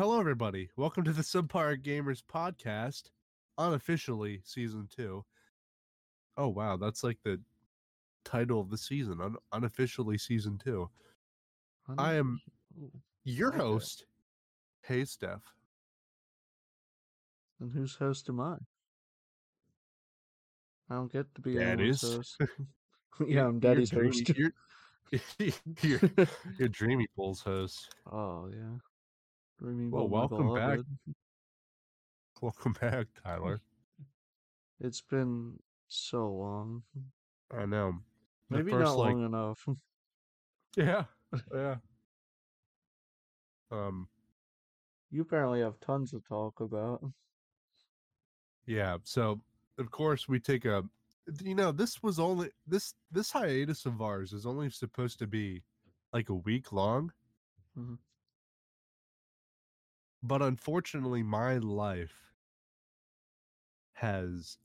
Hello, everybody. Welcome to the Subpar Gamers Podcast, unofficially Season 2. Oh, wow. That's like the title of the season, unofficially Season 2. I am your host, Hey Steph. And whose host am I? I don't get to be Daddy's host. Yeah, I'm Daddy's host. You're Dreamybull's host. Oh, yeah. Well, welcome back. Welcome back, Tyler. It's been so long. I know. Maybe not long enough. Yeah. Yeah. You apparently have tons to talk about. Yeah, so of course we take a this hiatus of ours is only supposed to be like a week long. Mm-hmm. But unfortunately, my life has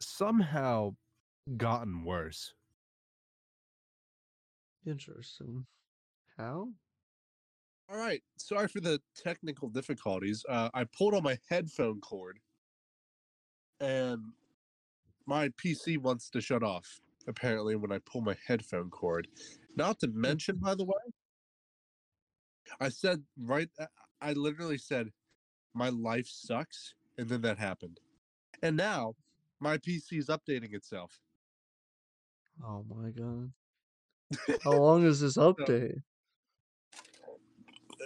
somehow gotten worse. Interesting. How? All right. Sorry for the technical difficulties. I pulled on my headphone cord, and my PC wants to shut off, apparently, when I pull my headphone cord. Not to mention, by the way, I literally said, my life sucks, and then that happened. And now, my PC is updating itself. Oh my god. How long is this update?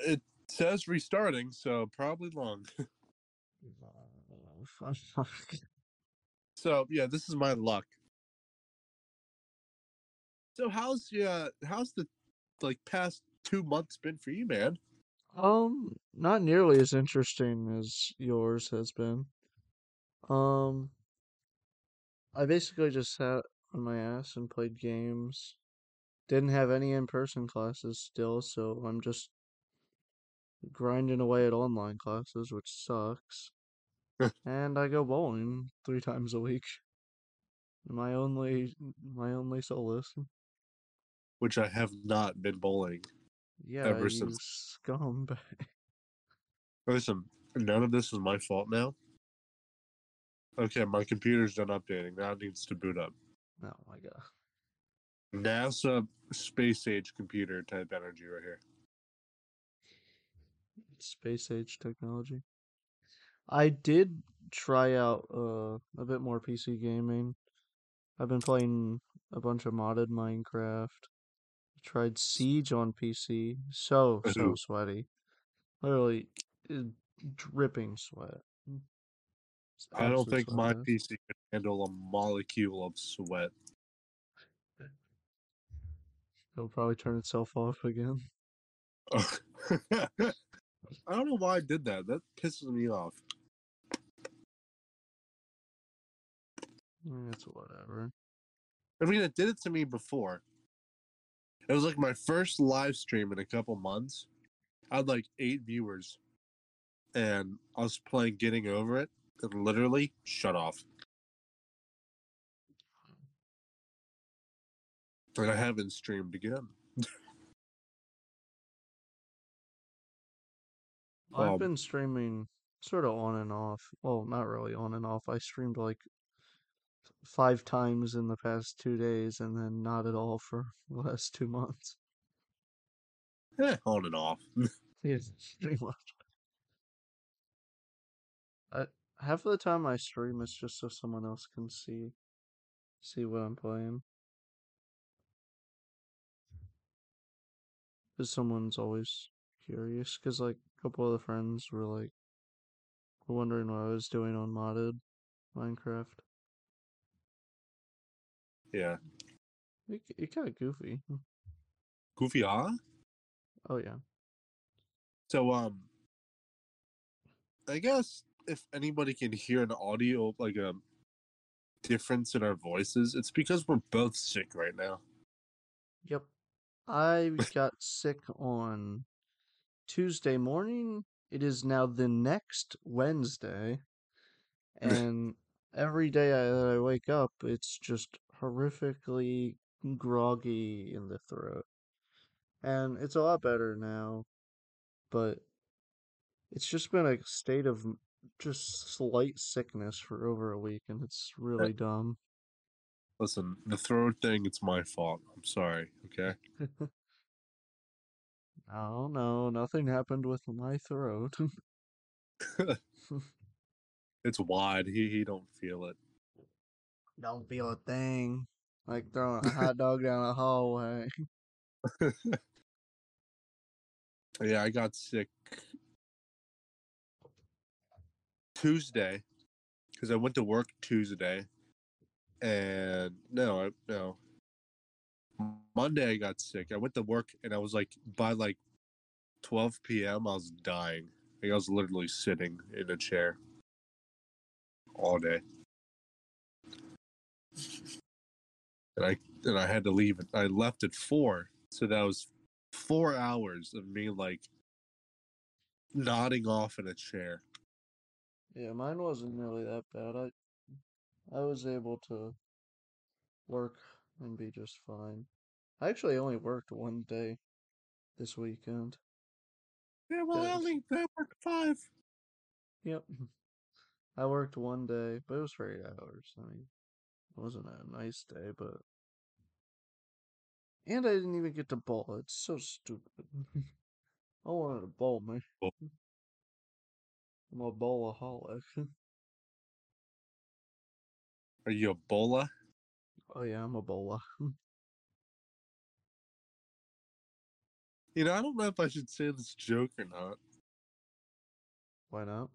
It says restarting, so probably long. So, yeah, this is my luck. So how's the past 2 months been for you, man? Not nearly as interesting as yours has been. I basically just sat on my ass and played games. Didn't have any in-person classes still, so I'm just grinding away at online classes, which sucks. And I go bowling 3 times a week. My only solace. Which I have not been bowling. Yeah, ever since. Scumbag. Listen, none of this is my fault now. Okay, my computer's done updating. Now it needs to boot up. Oh my god. NASA space age computer type energy right here. Space age technology. I did try out a bit more PC gaming. I've been playing a bunch of modded Minecraft. Tried Siege on PC. So sweaty. Literally dripping sweat. I don't think my PC can handle a molecule of sweat. It'll probably turn itself off again. I don't know why I did that. That pisses me off. It's whatever. I mean, it did it to me before. It was like my first live stream in a couple months. I had like 8 viewers. And I was playing Getting Over It. It literally shut off. But I haven't streamed again. I've been streaming sort of on and off. Well, not really on and off. I streamed like 5 times in the past 2 days and then not at all for the last 2 months. Yeah, on and off. Yes, pretty much. Half of the time I stream it's just so someone else can see what I'm playing. Because someone's always curious. Because like a couple of the friends were like wondering what I was doing on modded Minecraft. Yeah. It got goofy. Goofy, huh? Oh, yeah. So, I guess if anybody can hear an audio, like a difference in our voices, it's because we're both sick right now. Yep. I got sick on Tuesday morning. It is now the next Wednesday. And every day that I wake up, it's just horrifically groggy in the throat. And it's a lot better now, but it's just been a state of just slight sickness for over a week, and it's really dumb. Listen, the throat thing, it's my fault. I'm sorry, okay? Oh, no, nothing happened with my throat. It's wide. He don't feel it. Don't feel a thing. Like throwing a hot dog down a hallway. Yeah, I got sick Tuesday because I went to work Tuesday, and no, Monday I got sick. I went to work and I was like, by like 12 p.m. I was dying. Like I was literally sitting in a chair all day, and I had to leave. I left at 4, so that was 4 hours of me like nodding off in a chair. Yeah, mine wasn't really that bad. I was able to work and be just fine. I actually only worked one day this weekend. Yeah, well, I worked 5. Yep. I worked one day, but it was for 8 hours. I mean, it wasn't a nice day, but... And I didn't even get to bowl. It's so stupid. I wanted to bowl, man. Oh. I'm a bowlaholic. Are you a bowler? Oh, yeah, I'm a bowler. You know, I don't know if I should say this joke or not. Why not?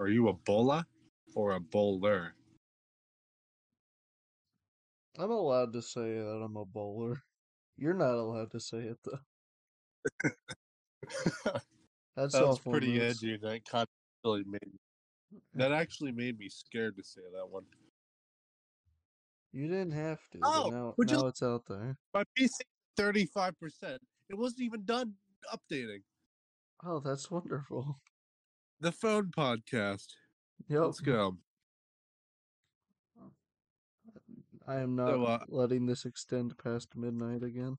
Are you a bowler or a bowler? I'm allowed to say that I'm a bowler. You're not allowed to say it, though. That was pretty edgy, and that kind of really made me... That actually made me scared to say that one. You didn't have to. Oh, now it's out there. My PC 35%. It wasn't even done updating. Oh, that's wonderful. The phone podcast. Yep. Let's go. I am not letting this extend past midnight again.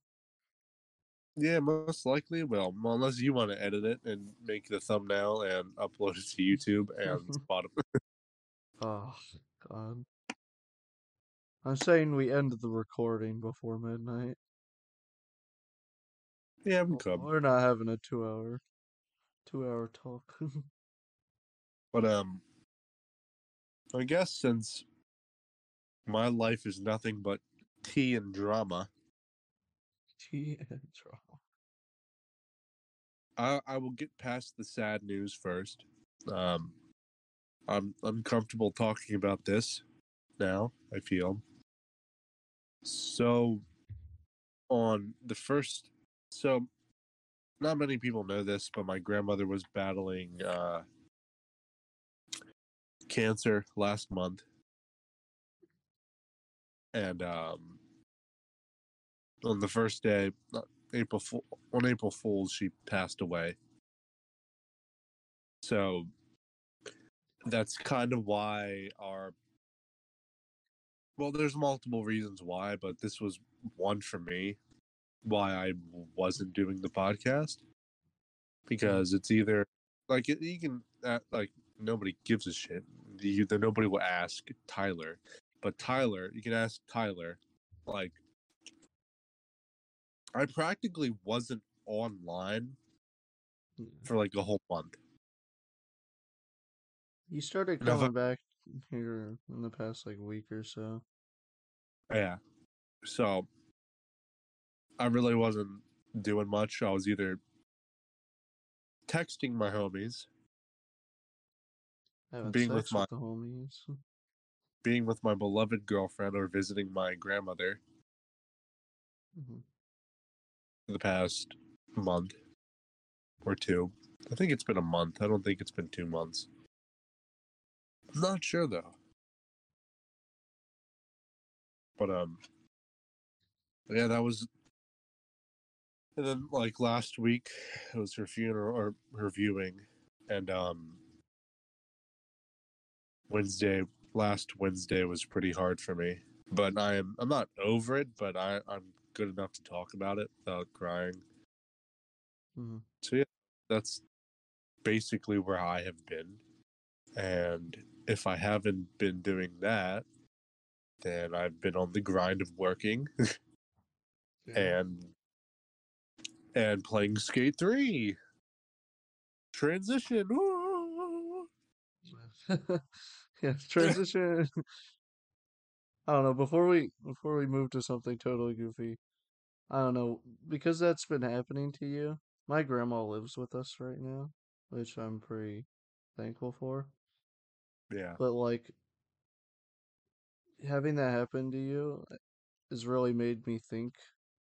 Yeah, most likely will. Unless you want to edit it and make the thumbnail and upload it to YouTube and Spotify. Oh, God. I'm saying we end the recording before midnight. Yeah, we're not having a two-hour talk. But, I guess since my life is nothing but tea and drama... I will get past the sad news first. I'm uncomfortable talking about this now, I feel. So, not many people know this, but my grandmother was battling cancer last month. And, on the first day, on April Fool's, she passed away. So that's kind of why there's multiple reasons why, but this was one for me, why I wasn't doing the podcast. Because it's either, like, you can, like, nobody gives a shit. Nobody will ask Tyler. But Tyler, you can ask Tyler, like, I practically wasn't online for like a whole month. You started coming back here in the past like week or so. Yeah. So I really wasn't doing much. I was either texting my homies, being with my beloved girlfriend, or visiting my grandmother. Mm-hmm. The past month or two. I think it's been a month. I don't think it's been 2 months. I'm not sure though. But yeah, that was. And then like last week it was her funeral or her viewing, and last Wednesday was pretty hard for me. But I'm not over it, but I'm good enough to talk about it without crying. Mm-hmm. So yeah, that's basically where I have been. And if I haven't been doing that, then I've been on the grind of working and playing Skate 3. Transition. Yeah, transition. I don't know, before we move to something totally goofy, I don't know, because that's been happening to you, my grandma lives with us right now, which I'm pretty thankful for. Yeah. But, like, having that happen to you has really made me think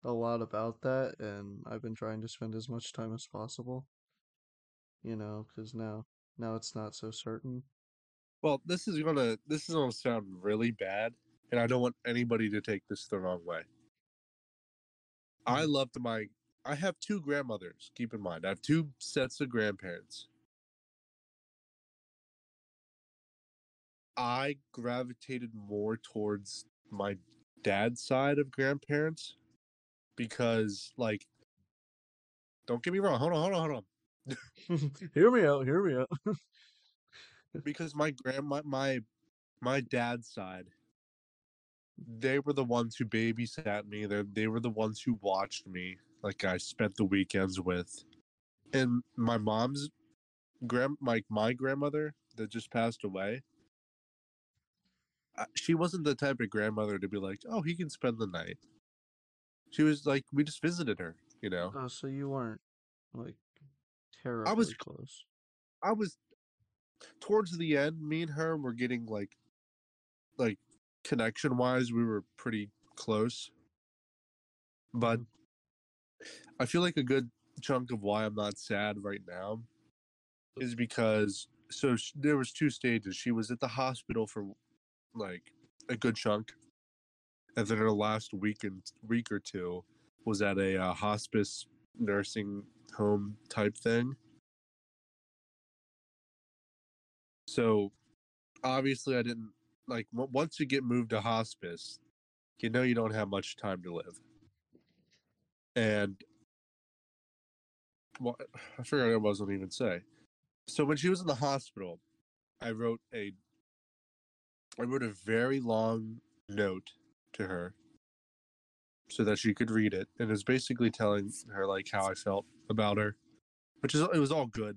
a lot about that, and I've been trying to spend as much time as possible, you know, because now it's not so certain. Well, this is gonna sound really bad, and I don't want anybody to take this the wrong way. I have two grandmothers, keep in mind. I have two sets of grandparents. I gravitated more towards my dad's side of grandparents because, like, don't get me wrong. Hold on. Hear me out. Because my dad's side, they were the ones who babysat me. They were the ones who watched me. Like, I spent the weekends with. And my mom's my grandmother that just passed away, she wasn't the type of grandmother to be like, oh, he can spend the night. She was like, we just visited her, you know? Oh, so you weren't, like, terribly close. I was, towards the end, me and her were getting, like connection-wise, we were pretty close. But I feel like a good chunk of why I'm not sad right now is because, so there was two stages. She was at the hospital for like a good chunk, and then her last week or two was at a hospice nursing home type thing. So obviously I didn't, like, once you get moved to hospice, you know, you don't have much time to live. And well, I figured I wasn't even say. So when she was in the hospital, I wrote a very long note to her so that she could read it. And it was basically telling her, like, how I felt about her, it was all good.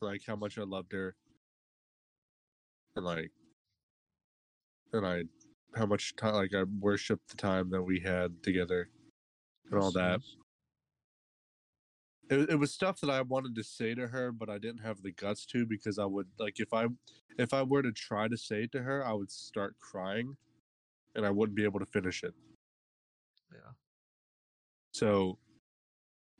Like, how much I loved her. And, like, how much time, like, I worshiped the time that we had together and all that. It was stuff that I wanted to say to her, but I didn't have the guts to, because I would, like, if I were to try to say it to her, I would start crying and I wouldn't be able to finish it. Yeah. So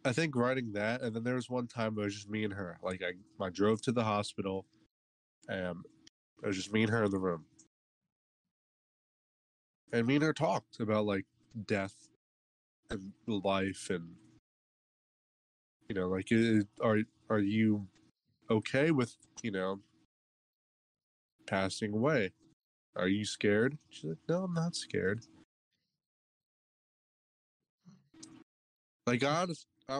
I think writing that, and then there was one time it was just me and her. Like, I drove to the hospital, it was just me and her in the room. And me and her talked about, like, death and life and, you know, like, are you okay with, you know, passing away? Are you scared? She's like, no, I'm not scared. Like,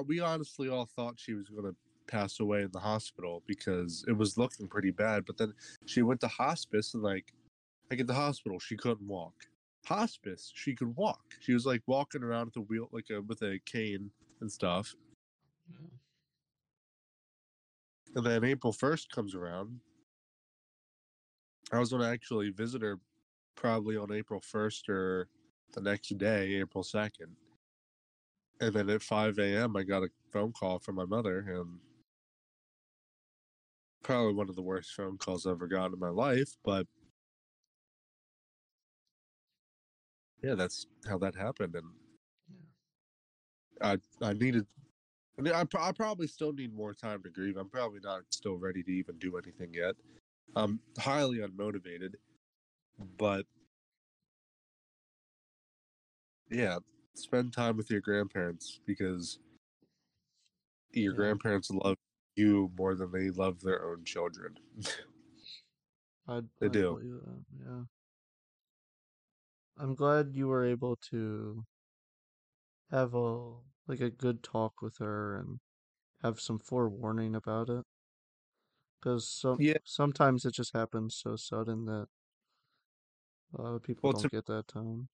we honestly all thought she was going to pass away in the hospital because it was looking pretty bad. But then she went to hospice, and, like at the hospital, she couldn't walk. Hospice, she could walk. She was, like, walking around with a wheel, like with a cane and stuff. And then April 1st comes around. I was going to actually visit her probably on April 1st or the next day, April 2nd. And then at 5 a.m., I got a phone call from my mother, and probably one of the worst phone calls I've ever gotten in my life. But yeah, that's how that happened. And yeah. I needed. I mean, I probably still need more time to grieve. I'm probably not still ready to even do anything yet. I'm highly unmotivated, but yeah, spend time with your grandparents, because your grandparents love you more than they love their own children. They do. Yeah. I'm glad you were able to have a good talk with her and have some forewarning about it. Because sometimes it just happens so sudden that a lot of people don't get that time.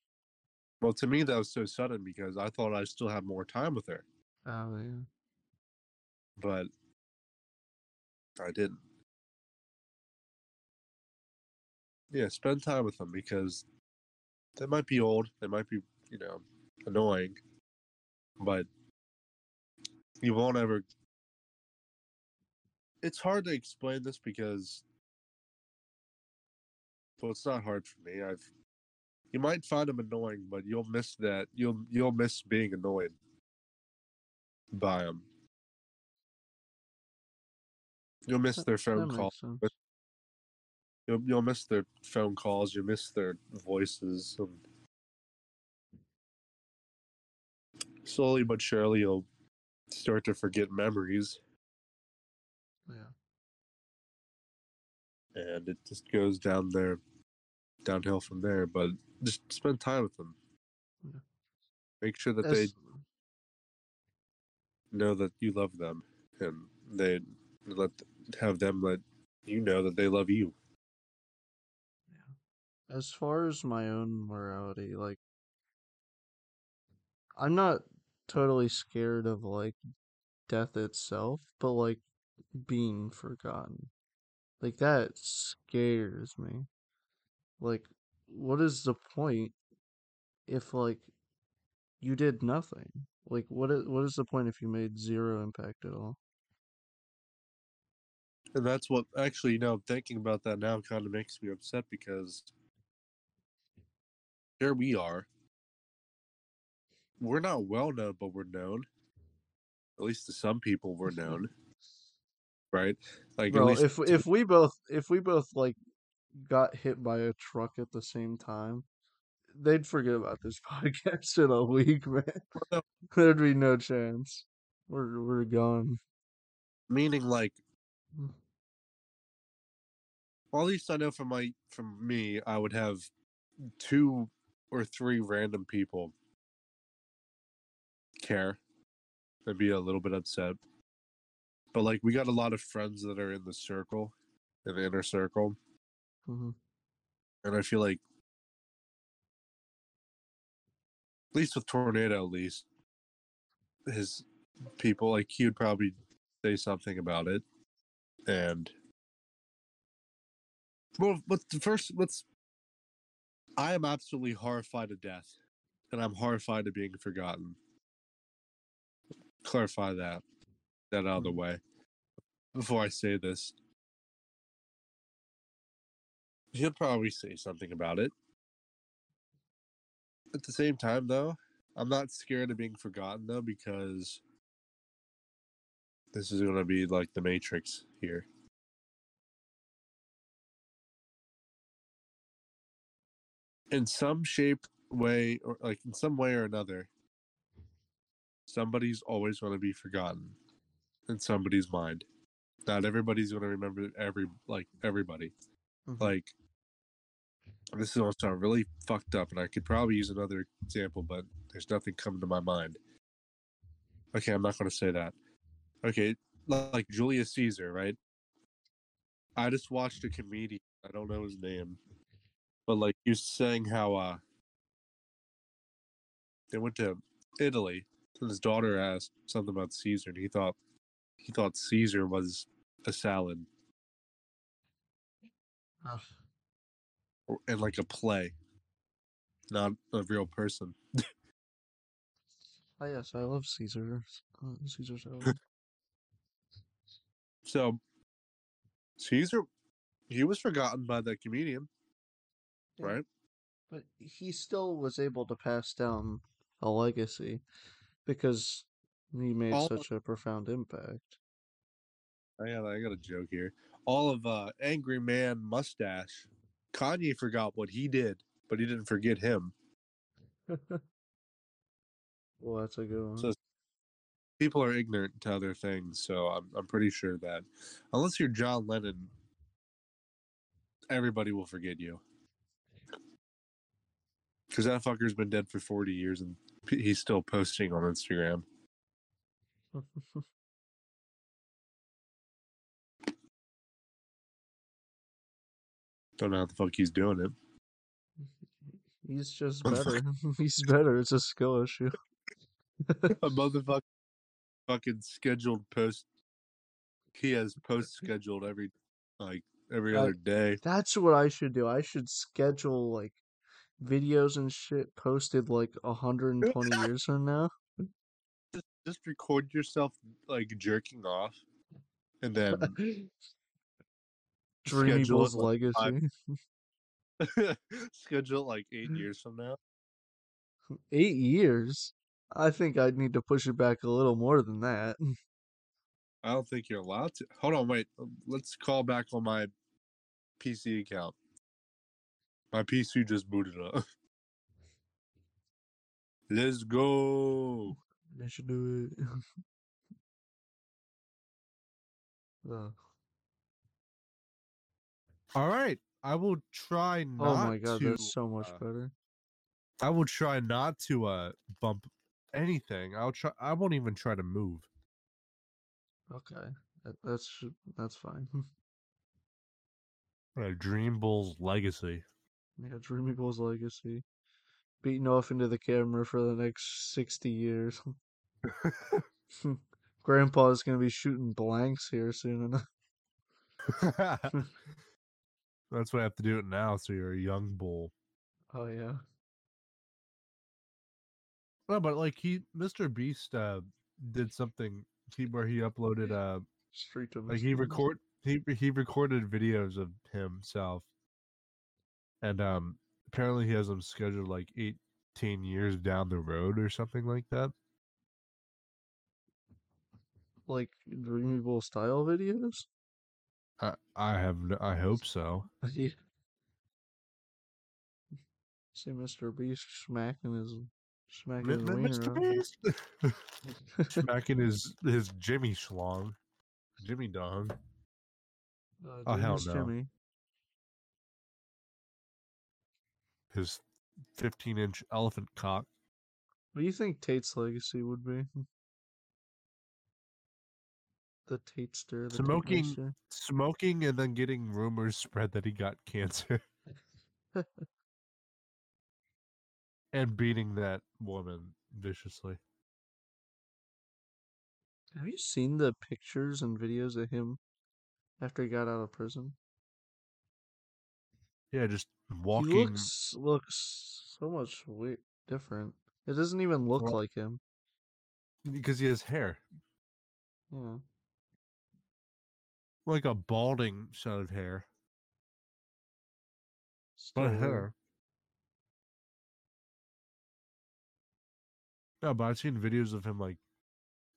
Well, to me, that was so sudden because I thought I'd still have more time with her. Oh, yeah. But I didn't. Yeah, spend time with them because they might be old. They might be, you know, annoying. But you won't ever... It's hard to explain this because... Well, it's not hard for me. You might find them annoying, but you'll miss that. You'll miss being annoyed by them. You'll miss their phone calls. You'll miss their phone calls. You'll miss their voices. Slowly but surely, you'll start to forget memories. Yeah. And it just goes downhill from there, but just spend time with them. Yeah. Make sure that they know that you love them, and they let you know that they love you. Yeah. As far as my own morality, like, I'm not totally scared of, like, death itself, but, like, being forgotten. Like, that scares me. Like, what is the point if, like, you did nothing? Like, what is the point if you made zero impact at all? And that's what, actually, you know, thinking about that now kind of makes me upset because here we are. We're not well known, but we're known. At least to some people, we're known. Right? Like, well, if we both, like, got hit by a truck at the same time, they'd forget about this podcast in a week, man. There'd be no chance. We're gone. Meaning, like, well, at least I know from me, I would have 2 or 3 random people care. I'd be a little bit upset. But, like, we got a lot of friends that are in the circle, in the inner circle. Mm-hmm. And I feel like, at least with Tornado, at least his people, like, he would probably say something about it. And well, I am absolutely horrified of death, and I'm horrified of being forgotten. Clarify that out of the way before I say this. He'll probably say something about it. At the same time, though, I'm not scared of being forgotten, though, because this is going to be like the Matrix here. In some shape, way, or like in some way or another, somebody's always going to be forgotten in somebody's mind. Not everybody's going to remember everybody. Mm-hmm. Like, this is going to sound really fucked up, and I could probably use another example, but there's nothing coming to my mind. Okay, I'm not going to say that. Okay, like Julius Caesar, right? I just watched a comedian. I don't know his name. But, like, he was saying how they went to Italy, and his daughter asked something about Caesar, and he thought Caesar was a salad. And like a play, not a real person. Oh, yes, I love Caesar. Caesar salad. So, Caesar, he was forgotten by that comedian, yeah, right? But he still was able to pass down a legacy because he made such a profound impact. I got a joke here. All of Angry Man Mustache, Kanye forgot what he did, but he didn't forget him. Well, that's a good one. So, people are ignorant to other things, so I'm pretty sure that unless you're John Lennon, everybody will forget you. Because that fucker's been dead for 40 years and he's still posting on Instagram. Don't know how the fuck he's doing it. He's just better. He's better. It's a skill issue. A motherfucker fucking scheduled post. He has post scheduled every other day. That's what I should do. I should schedule like videos and shit posted like 120 years from now. Just record yourself like jerking off, and then Dreamybull's legacy. Schedule like 8 years from now. 8 years? I think I'd need to push it back a little more than that. I don't think you're allowed to. Hold on, wait. Let's call back on my PC account. My PC just booted up. Let's go. That should do it. All right. I will try not to... Oh my god, that's so much better. I will try not to bump anything. I won't even try to move. Okay. That's fine. Dreamybull's legacy. Yeah, Dreamybull's legacy. Beating off into the camera for the next 60 years. Grandpa's going to be shooting blanks here soon enough. That's why I have to do it now, so you're a young bull. Oh, yeah. No, but, like, MrBeast did something where he uploaded, Street of like, he recorded videos of himself. And, apparently he has them scheduled, like, 18 years down the road or something like that. Like, Dreamybull style videos? I hope so. Yeah. See MrBeast smacking his smacking his Jimmy schlong, Jimmy dong. Oh hell no! Jimmy. His 15-inch elephant cock. What do you think Tate's legacy would be? The Tatester. Smoking and then getting rumors spread that he got cancer. And beating that woman viciously. Have you seen the pictures and videos of him after he got out of prison? Yeah, just walking. He looks so much different. It doesn't even look like him. Because he has hair. Yeah. Like a balding set of hair. Still but hair. No, but I've seen videos of him, like,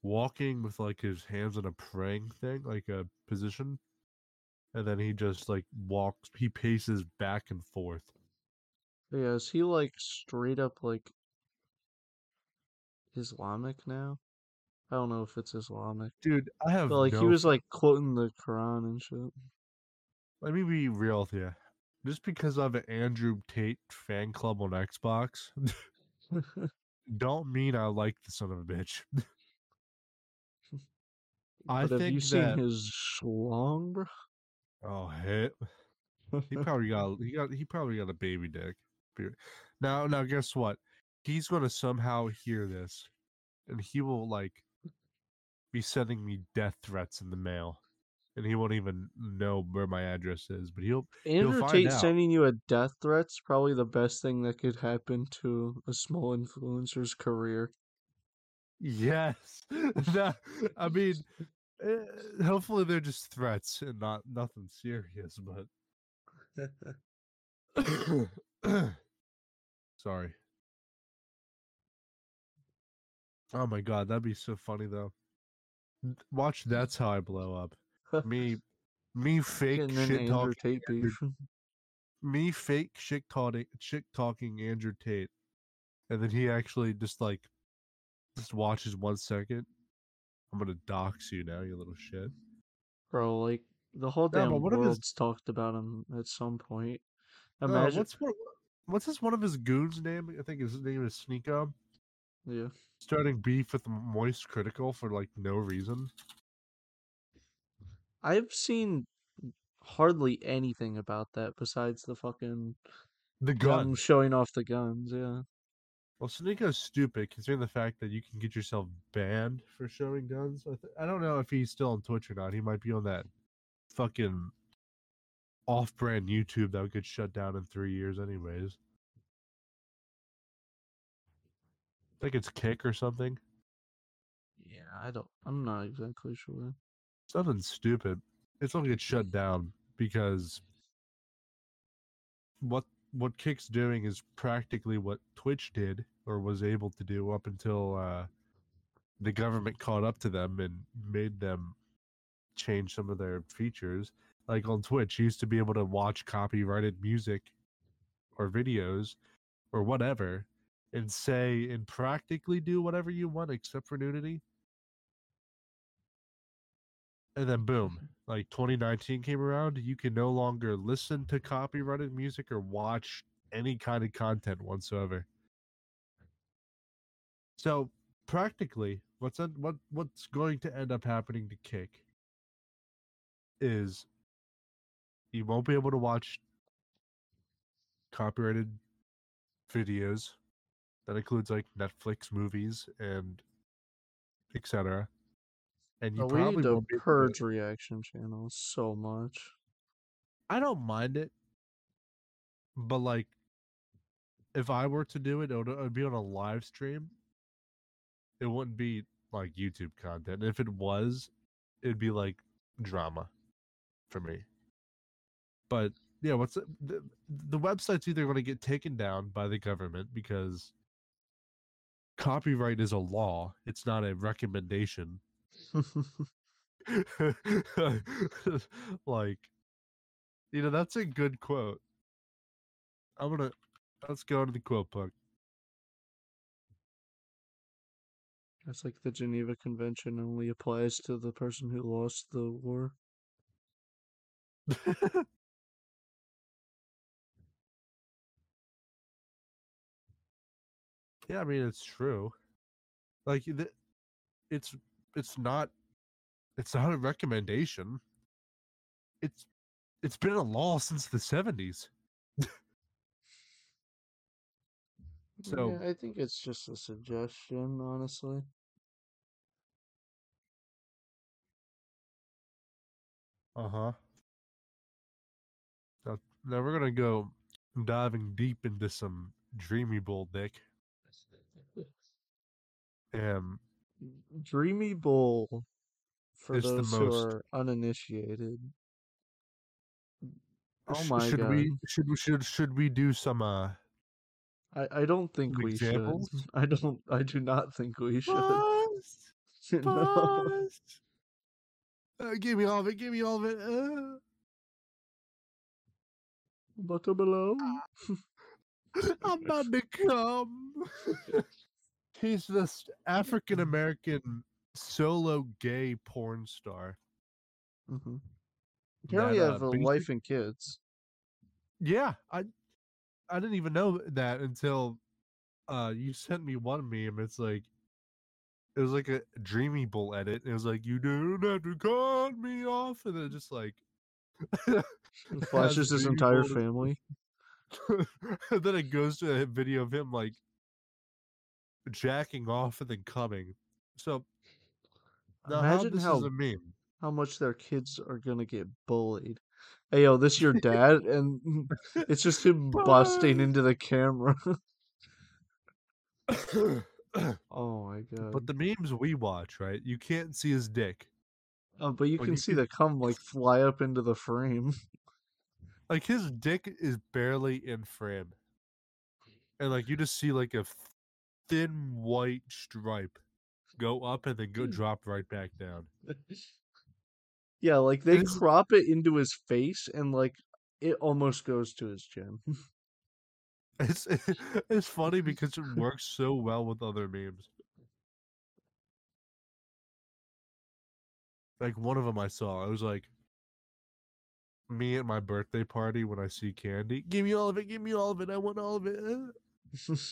walking with, like, his hands in a praying thing, like a position. And then he just, like, walks, he paces back and forth. Yeah, is he, like, straight up, like, Islamic now? I don't know if it's Islamic. Dude, I have but, like, no... he was, like, quoting the Quran and shit. Let me be real with you. Just because I have an Andrew Tate fan club on Xbox, don't mean I like the son of a bitch. Have you seen his schlong, bro? Oh, hey. He probably got a baby dick. Now guess what? He's gonna somehow hear this, and he will like be sending me death threats in the mail, and he won't even know where my address is. But he'll find out. Sending you a death threat's probably the best thing that could happen to a small influencer's career. Yes, I mean, hopefully they're just threats and not nothing serious. But sorry. Oh my god, that'd be so funny though. Watch That's How I Blow Up. Me fake shit talking. Me fake shit talking Andrew Tate, and then he actually just watches 1 second. I'm gonna dox you now, you little shit, bro. Like the whole damn world's talked about him at some point. Imagine what's this one of his goons' name? I think his name is Sneako. Yeah. Starting beef with Moist Critical for, like, no reason. I've seen hardly anything about that besides the fucking the guns, showing off the guns. Yeah. Well, Sneako's stupid considering the fact that you can get yourself banned for showing guns. I don't know if he's still on Twitch or not. He might be on that fucking off-brand YouTube that would get shut down in 3 years anyways. I think it's Kick or something. Yeah, I'm not exactly sure. Something stupid. It's going to get shut down because what Kick's doing is practically what Twitch did or was able to do up until the government caught up to them and made them change some of their features. Like on Twitch, you used to be able to watch copyrighted music or videos or whatever and say and practically do whatever you want except for nudity. And then boom, like 2019 came around, you can no longer listen to copyrighted music or watch any kind of content whatsoever. So practically, what's going to end up happening to Kick is you won't be able to watch copyrighted videos. That includes like Netflix movies and etc. And you probably need to purge reaction channels so much. I don't mind it, but like, if I were to do it, it would be on a live stream. It wouldn't be like YouTube content. If it was, it'd be like drama for me. But yeah, what's the website's either going to get taken down by the government because copyright is a law; it's not a recommendation. Like, you know, that's a good quote. Let's go to the quote book. That's like the Geneva Convention only applies to the person who lost the war. Yeah, I mean, it's true. Like, it's not a recommendation. It's been a law since the 70s. So yeah, I think it's just a suggestion, honestly. Uh-huh. Now we're gonna go diving deep into some Dreamybull, Dick. Dreamybull, for those who are uninitiated. Oh my god! Should we do some? I don't think we examples? Should. I do not think we should. No. Give me all of it. Give me all of it. Buckle below. I'm about to come. He's this African-American solo gay porn star. Mm-hmm. Here we have a wife and kids. Yeah, I didn't even know that until you sent me one meme. It was like a Dreamybull edit. It was like, you don't have to cut me off. And then just like... flashes his entire family. And then it goes to a video of him like jacking off and then coming. So imagine how much their kids are gonna get bullied. Hey, yo, this your dad? And it's just him busting into the camera. Oh my god. But the memes we watch, right? You can't see his dick. Oh, but you can see the cum like fly up into the frame. Like his dick is barely in frame. And like you just see like a thin white stripe go up and then go drop right back down. Yeah, like they crop it into his face and like it almost goes to his chin. It's funny because it works so well with other memes. Like one of them I saw, it was like me at my birthday party when I see candy. Give me all of it, I want all of it.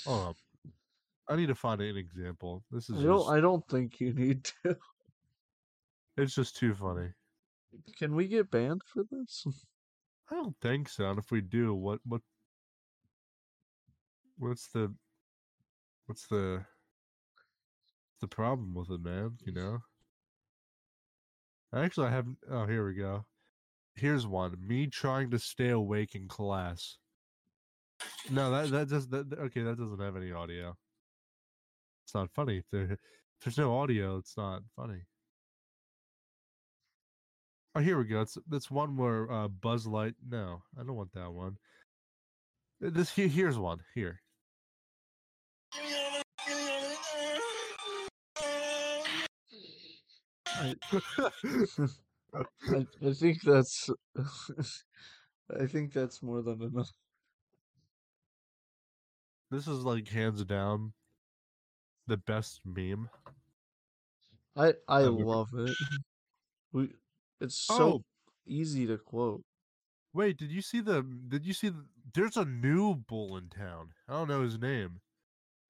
Oh, I need to find an example. I don't think you need to. It's just too funny. Can we get banned for this? I don't think so. And if we do, what's the problem with it, man? You know. Actually, I haven't. Oh, here we go. Here's one. Me trying to stay awake in class. No, that doesn't have any audio. It's not funny. If there's no audio, it's not funny. Oh, here we go. That's one where Buzz Light. No, I don't want that one. Here's one here. I think that's more than enough. This is like hands down the best meme. I love it. It's so easy to quote. Wait, did you see the, there's a new bull in town. I don't know his name.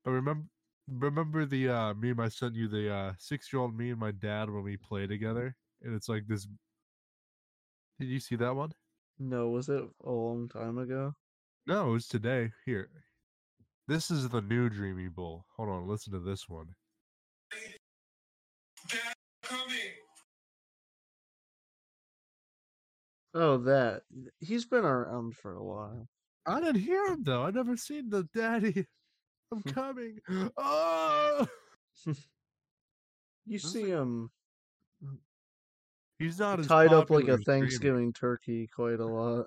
But remember the meme I sent you, the 6-year-old me and my dad when we play together? And it's like this. Did you see that one? No, was it a long time ago? No, it was today. Here. This is the new Dreamybull. Hold on, listen to this one. Dad, I'm coming. Oh, that. He's been around for a while. I didn't hear him, though. I never seen the daddy. I'm coming. Oh! You see him. He's not tied up like a Thanksgiving turkey quite a lot.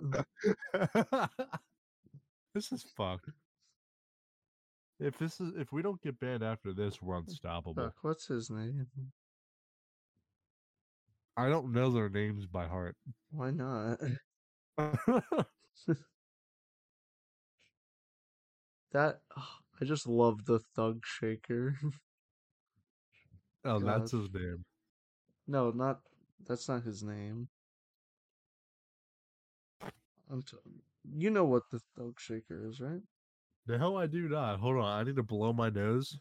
This is fucked. If we don't get banned after this, we're unstoppable. Fuck, what's his name? I don't know their names by heart. Why not? I just love the Thug Shaker. Oh, God. That's his name. No, that's not his name. You know what the Thug Shaker is, right? No, I do not. Hold on, I need to blow my nose,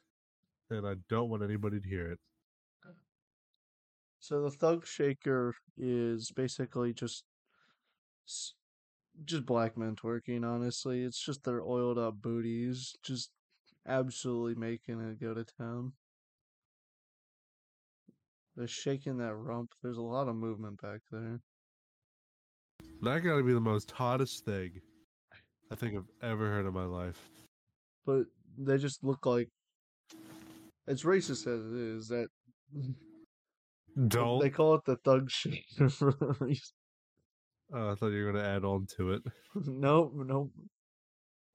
and I don't want anybody to hear it. So the Thug Shaker is basically just black men twerking, honestly. It's just their oiled up booties, just absolutely making it go to town. They're shaking that rump. There's a lot of movement back there. That gotta be the most hottest thing I think I've ever heard in my life. But they just look like... It's racist as it is, that... Don't. They call it the Thug Shaker for a reason. Oh, I thought you were going to add on to it. Nope.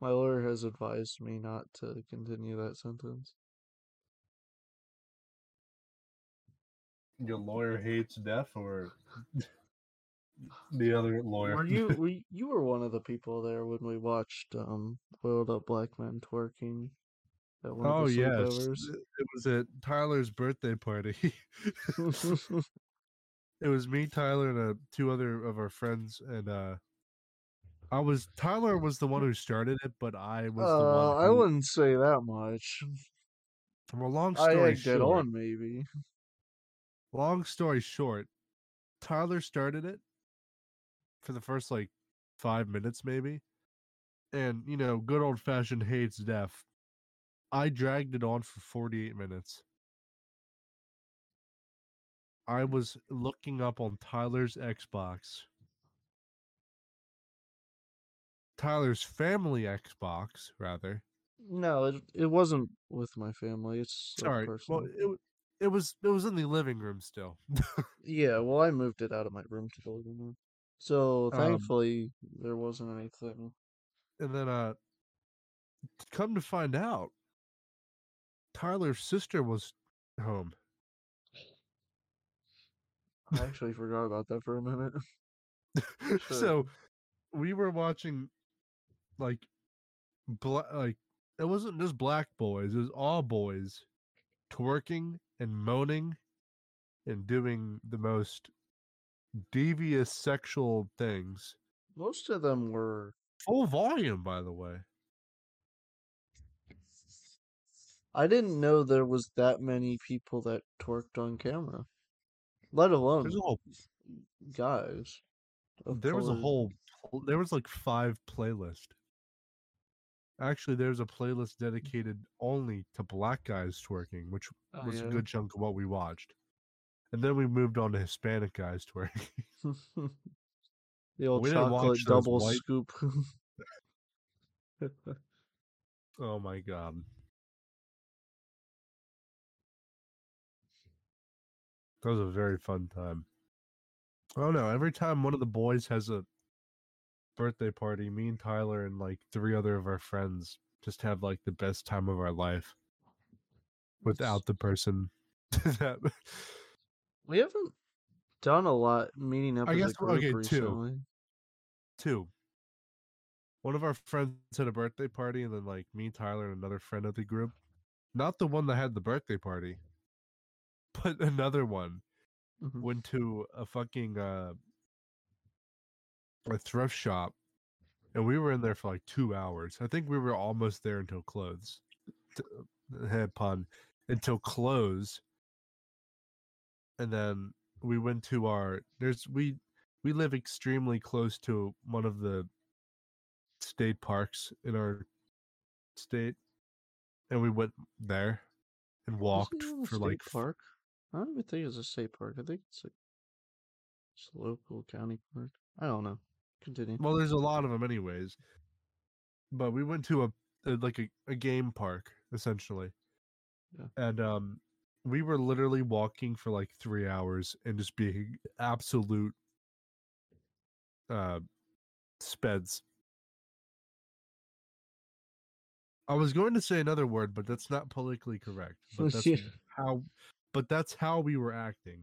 My lawyer has advised me not to continue that sentence. Your lawyer hates death, or the other lawyer? You were one of the people there when we watched Oiled Up Black Men Twerking. Oh, yes. It was at Tyler's birthday party. It was me, Tyler, and two other of our friends, and Tyler was the one who started it, but I was the one. I wouldn't say that much. From a long story I egged short, it on, maybe. Long story short, Tyler started it for the first 5 minutes, maybe, and good old fashioned hates death. I dragged it on for 48 minutes. I was looking up on Tyler's Xbox, Tyler's family Xbox, rather. No, it wasn't with my family. It's sorry. Personal. Well, it was in the living room still. Yeah. Well, I moved it out of my room to the living room, so thankfully there wasn't anything. And then, come to find out, Tyler's sister was home. I actually forgot about that for a minute. Sure. So, we were watching, it wasn't just black boys. It was all boys twerking and moaning and doing the most devious sexual things. Most of them were... Full volume, by the way. I didn't know there was that many people that twerked on camera. Let alone guys. There was a whole, there was like 5 playlists. Actually, there's a playlist dedicated only to black guys twerking, which was a good chunk of what we watched. And then we moved on to Hispanic guys twerking. The old chocolate double scoop. Oh my god. That was a very fun time. Oh no, every time one of the boys has a birthday party, me and Tyler and like 3 other of our friends just have like the best time of our life without the person that... We haven't done a lot meeting up. I guess we're okay. Recently. Two. One of our friends had a birthday party, and then like me, Tyler, and another friend of the group. Not the one that had the birthday party, but another one went to a fucking a thrift shop, and we were in there for like 2 hours. I think we were almost there until close. Head pun. Until close. And then we went to our we live extremely close to one of the state parks in our state, and we went there and walked for like park. I don't even think it's a state park. I think it's a local county park. I don't know. Continue. Well, there's a lot of them, anyways. But we went to a game park essentially, and we were literally walking for like 3 hours and just being absolute speds. I was going to say another word, but that's not politically correct. But that's how we were acting.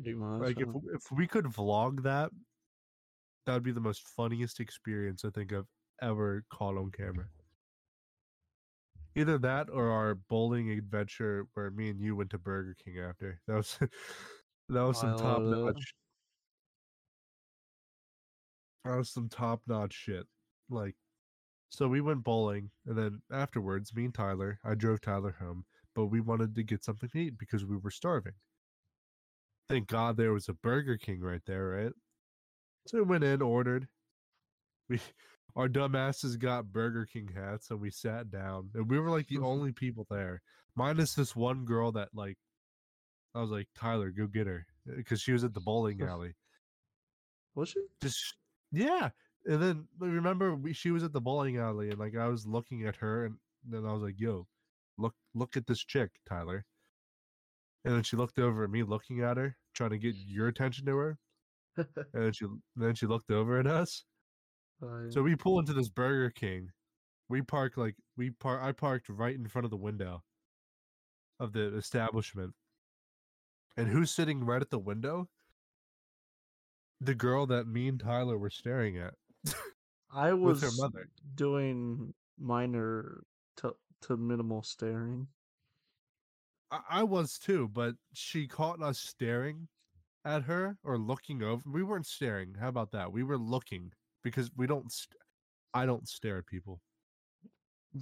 Like if we could vlog that would be the most funniest experience I think I've ever caught on camera. Either that or our bowling adventure where me and you went to Burger King after. That was some top notch. That was some top notch shit. Like, so we went bowling, and then afterwards, me and Tyler, I drove Tyler home, but we wanted to get something to eat because we were starving. Thank God there was a Burger King right there, right? So we went in, ordered. Our dumbasses got Burger King hats, and we sat down, and we were like the only people there, minus this one girl that like, I was like, Tyler, go get her, because she was at the bowling alley. Was she? Just yeah. And then remember, she was at the bowling alley, and like I was looking at her, and then I was like, yo, look at this chick, Tyler. And then she looked over at me, looking at her, trying to get your attention to her, and then she looked over at us. So we pull into this Burger King. I parked right in front of the window of the establishment. And who's sitting right at the window? The girl that me and Tyler were staring at. I was with her mother. Doing minor to minimal staring. I was too, but she caught us staring at her or looking over. We weren't staring. How about that? We were looking. Because I don't stare at people.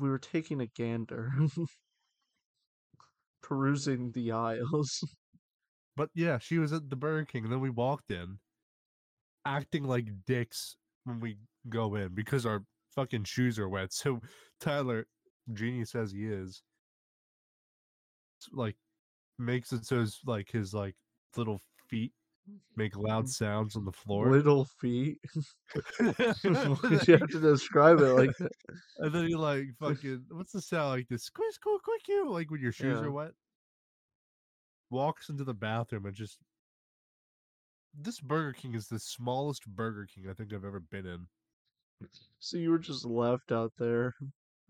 We were taking a gander, perusing the aisles. But yeah, she was at the Burger King, and then we walked in, acting like dicks when we go in because our fucking shoes are wet. So Tyler, genius as he is, like makes it so his little feet make loud sounds on the floor. Little feet. You have to describe it like that. And then you like fucking what's the sound like this? Squish, cool, quick, you like when your shoes are wet. Walks into the bathroom and just this Burger King is the smallest Burger King I think I've ever been in. So you were just left out there,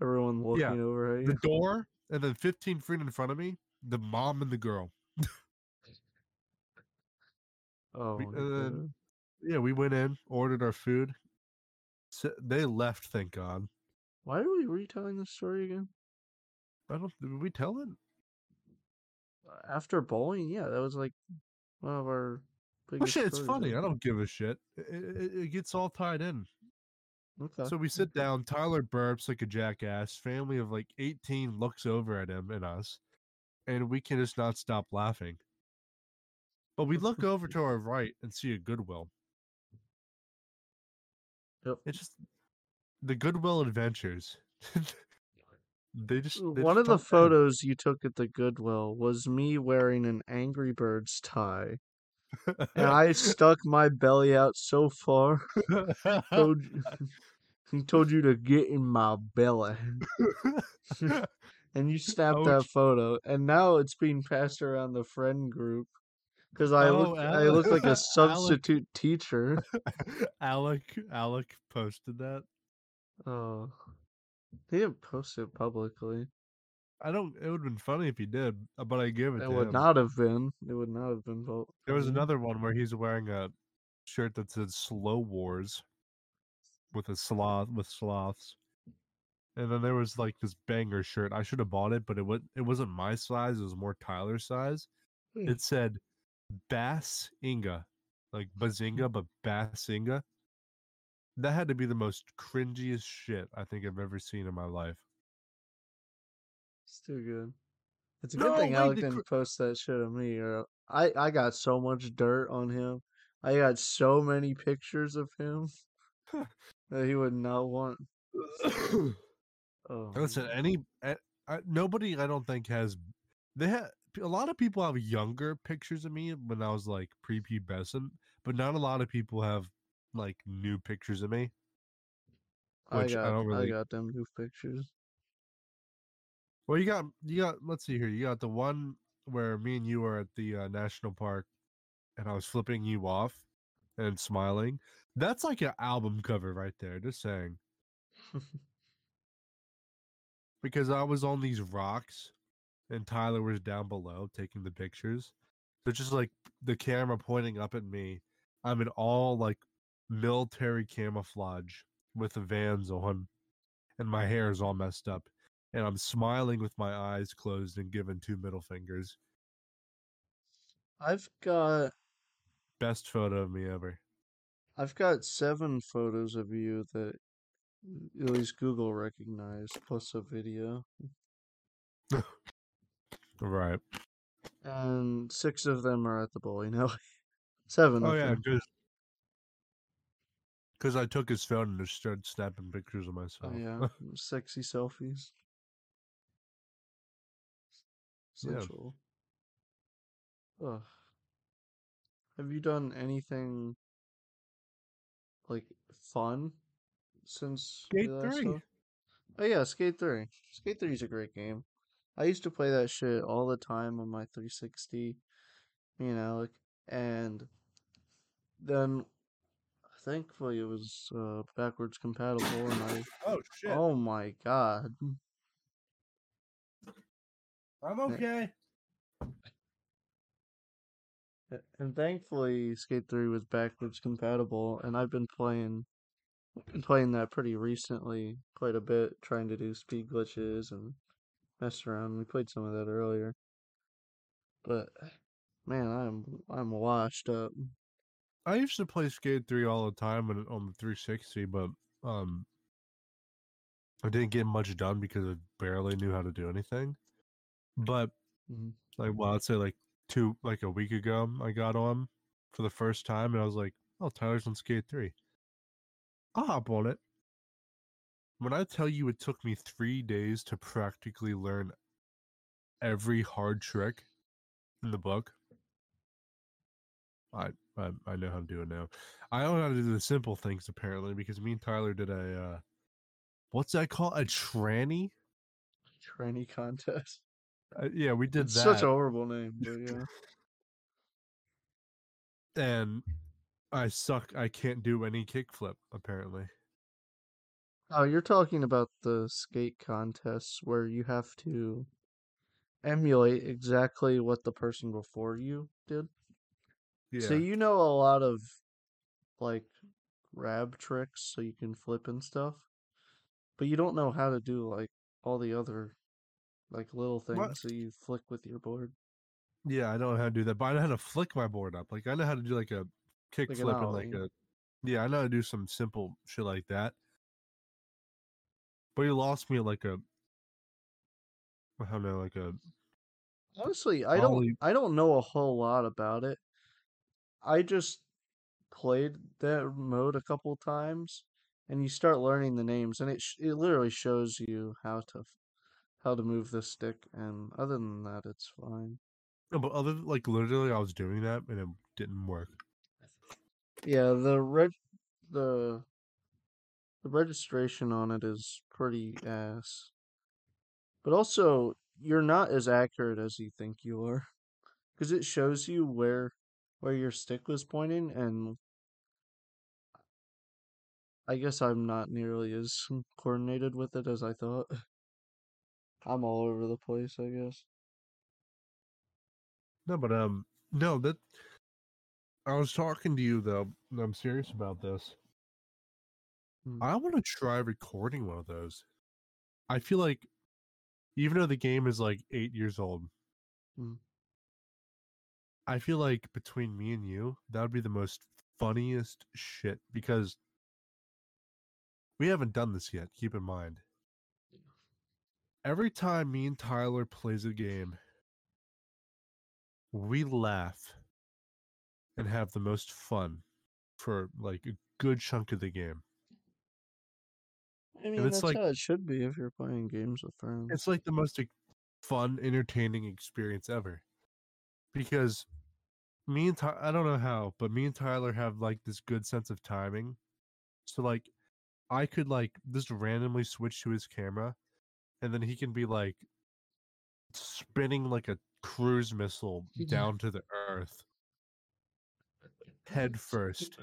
everyone looking over at you. The door, and then 15 feet in front of me, the mom and the girl. Oh, we went in, ordered our food. So they left, thank God. Why are we retelling this story again? Did we tell it? After bowling, that was like one of our biggest shit, it's funny. Though. I don't give a shit. It gets all tied in. Okay. So we sit down. Tyler burps like a jackass. Family of like 18 looks over at him and us, and we can just not stop laughing. But we look over to our right and see a Goodwill. Yep. It's just the Goodwill Adventures. One of the photos you took at the Goodwill was me wearing an Angry Birds tie. And I stuck my belly out so far. He told you to get in my belly. And you snapped that photo. And now it's being passed around the friend group. Because I look like a substitute teacher. Alec posted that. Oh. He didn't post it publicly. It would have been funny if he did, but I give it to him. It would not have been. There was another one where he's wearing a shirt that said Slow Wars with sloths. And then there was like this banger shirt. I should have bought it, but it wasn't my size, it was more Tyler's size. Hmm. It said Bass Inga. Like Bazinga, but Bass Inga. That had to be the most cringiest shit I think I've ever seen in my life. It's too good. It's a good thing Alec didn't post that shit on me. I got so much dirt on him. I got so many pictures of him that he would not want. Listen, nobody I don't think has. They had a lot of people have younger pictures of me when I was like prepubescent, but not a lot of people have like new pictures of me. I got them new pictures. Well, you got. Let's see here. You got the one where me and you were at the national park, and I was flipping you off and smiling. That's like an album cover right there. Just saying. Because I was on these rocks, and Tyler was down below taking the pictures. So just like the camera pointing up at me, I'm in all like military camouflage with the Vans on, and my hair is all messed up. And I'm smiling with my eyes closed and giving two middle fingers. I've got... Best photo of me ever. I've got 7 photos of you that at least Google recognized, plus a video. Right. And 6 of them are at the bowling alley. 7 of them. Oh, yeah, because I took his phone and just started snapping pictures of myself. Oh, yeah, sexy selfies. Central. Yeah. Ugh. Have you done anything like fun since Skate 3? Oh yeah, Skate 3. Skate 3 is a great game. I used to play that shit all the time on my 360. Me and Alec, and then thankfully it was backwards compatible. And oh shit! Oh my god. I'm okay. And thankfully, Skate 3 was backwards compatible, and I've been playing that pretty recently, quite a bit, trying to do speed glitches and mess around. We played some of that earlier, but man, I'm washed up. I used to play Skate 3 all the time on the 360, but I didn't get much done because I barely knew how to do anything. But like, well, I'd say like a week ago, I got on for the first time, and I was like, "Oh, Tyler's on Skate 3. I'll hop on it." When I tell you, it took me 3 days to practically learn every hard trick in the book. I know how to do it now. I don't know how to do the simple things apparently because me and Tyler did a what's that called? A tranny contest. Yeah, we did that. Such a horrible name, but yeah. And I suck. I can't do any kickflip, apparently. Oh, you're talking about the skate contests where you have to emulate exactly what the person before you did? Yeah. So you know a lot of, like, grab tricks so you can flip and stuff, but you don't know how to do, like, all the other... like little things that you flick with your board. Yeah, I don't know how to do that, but I know how to flick my board up. Like I know how to do like a kick like flip an ollie. And like a yeah, I know how to do some simple shit like that. But you lost me like a I don't know, like a honestly, I don't know a whole lot about it. I just played that mode a couple times, and you start learning the names, and it literally shows you how to move the stick. And other than that, it's fine. No, but other like literally, I was doing that and it didn't work. Yeah, the registration on it is pretty ass. But also, you're not as accurate as you think you are, because it shows you where your stick was pointing, and I guess I'm not nearly as coordinated with it as I thought. I'm all over the place, I guess. No, but no, that I was talking to you though. And I'm serious about this. I want to try recording one of those. I feel like, even though the game is like 8 years old, I feel like between me and you, that would be the most funniest shit, because we haven't done this yet. Keep in mind, every time me and Tyler plays a game, we laugh and have the most fun for like a good chunk of the game. I mean, that's like, how it should be if you're playing games with friends. It's like the most fun, entertaining experience ever. Because me and Tyler, I don't know how, but me and Tyler have like this good sense of timing. So like, I could like just randomly switch to his camera, and then he can be like spinning like a cruise missile down to the earth, head first.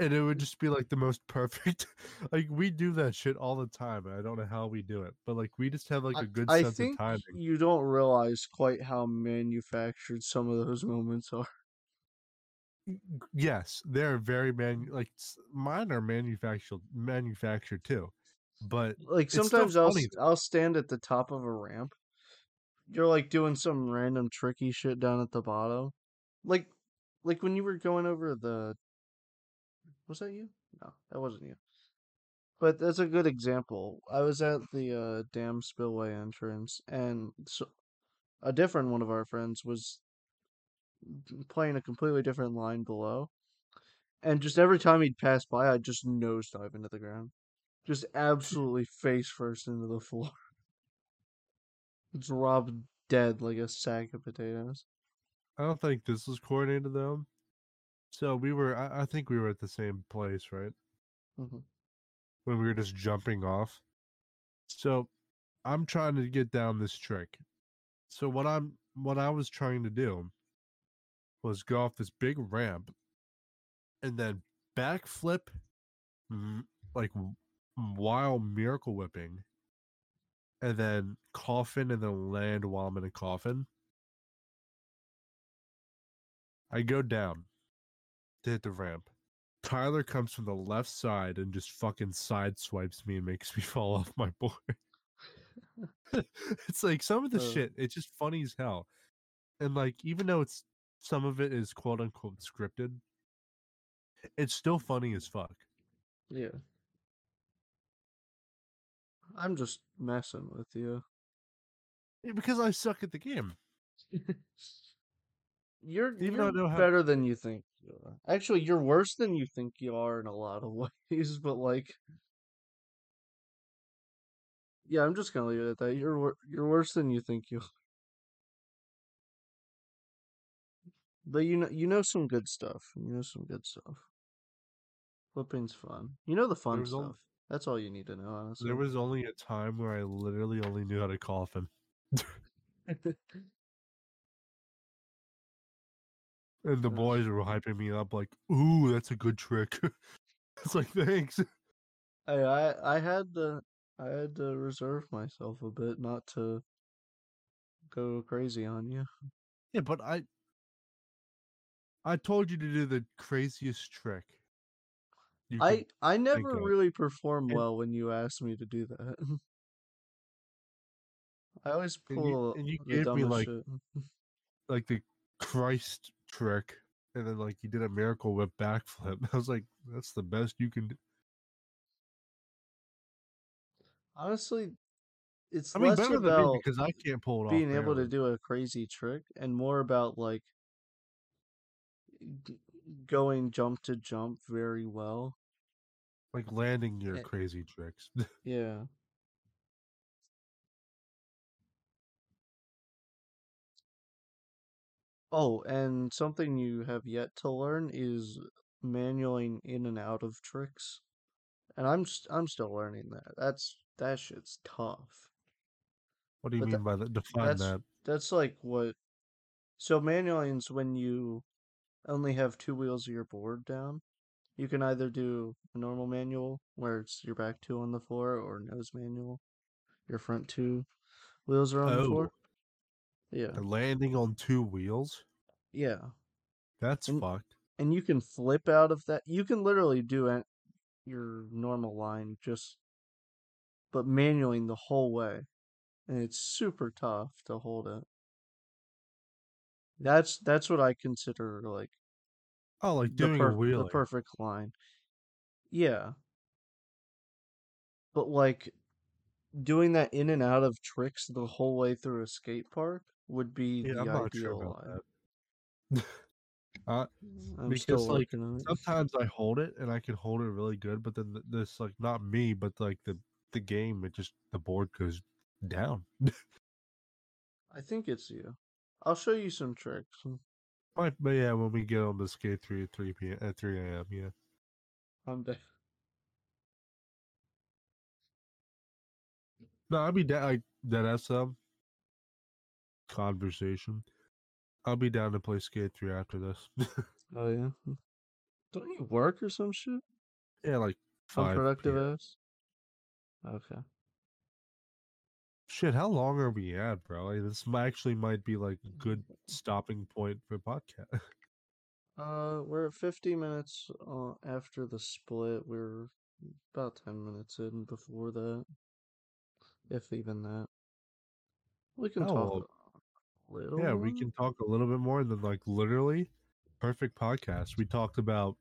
And it would just be like the most perfect. Like, we do that shit all the time. I don't know how we do it, but like, we just have like a good sense of timing. You don't realize quite how manufactured some of those moments are. Yes, they're very like mine are manufactured too. But like sometimes I'll stand at the top of a ramp. You're like doing some random tricky shit down at the bottom, like when you were going over the. Was that you? No, that wasn't you. But that's a good example. I was at the dam spillway entrance, and so a different one of our friends was playing a completely different line below. And just every time he'd pass by, I'd just nosedive into the ground. Just absolutely face first into the floor. It's Rob dead like a sack of potatoes. I don't think this was coordinated, though. So we were, I think we were at the same place, right? Mm-hmm. When we were just jumping off. So I'm trying to get down this trick. So what I was trying to do was go off this big ramp and then backflip, like while miracle whipping, and then coffin and then land while I'm in a coffin. I go down to hit the ramp. Tyler comes from the left side and just fucking side swipes me and makes me fall off my board. It's like some of the shit, it's just funny as hell. And like, even though it's some of it is quote unquote scripted, it's still funny as fuck. Yeah. I'm just messing with you. Yeah, because I suck at the game. You're better than you think. Actually, you're worse than you think you are in a lot of ways, but like, yeah, I'm just gonna leave it at that. You're worse than you think you are. But you know some good stuff. Flipping's fun. You know the fun stuff. That's all you need to know, honestly. There was only a time where I literally only knew how to coffin. And the boys were hyping me up like, ooh, that's a good trick. It's like, thanks. I had to reserve myself a bit not to go crazy on you. Yeah, but I told you to do the craziest trick. I never really perform well when you asked me to do that. I always pull and you gave me like shit. Like the Christ trick, and then like you did a miracle whip backflip. I was like, that's the best you can do. Honestly, it's less better about than me because I can't pull it off. Being able to do a crazy trick, and more about like going jump to jump very well. Like landing your crazy tricks. Yeah. Oh, and something you have yet to learn is manualing in and out of tricks. And I'm still learning that. That shit's tough. What do you mean by that? Define that. That's like what... So manualing's when you only have two wheels of your board down. You can either do a normal manual, where it's your back two on the floor, or nose manual. Your front two wheels are on the floor. Yeah. They're landing on two wheels? Yeah. That's fucked. And you can flip out of that. You can literally do your normal line, but manualing the whole way. And it's super tough to hold it. That's what I consider, like... Oh, like doing a wheelie. The perfect line. Yeah. But, like... Doing that in and out of tricks the whole way through a skate park would be the ideal line. Because like sometimes I hold it and I can hold it really good, but then this like not me, but like the game, it just the board goes down. I think it's you. I'll show you some tricks. But yeah, when we get on the Skate 3 at 3 p.m. at 3 a.m. Yeah, I'm down. No, I'll be down. That has some conversation. I'll be down to play Skate 3 after this. Oh, yeah? Don't you work or some shit? Yeah, like 5 unproductive hours? Okay. Shit, how long are we at, bro? Like, this actually might be, like, a good stopping point for podcast. We're at 50 minutes after the split. We're about 10 minutes in before that. If even that. We can talk a little. Yeah, we can talk a little bit more than like literally perfect podcast. We talked about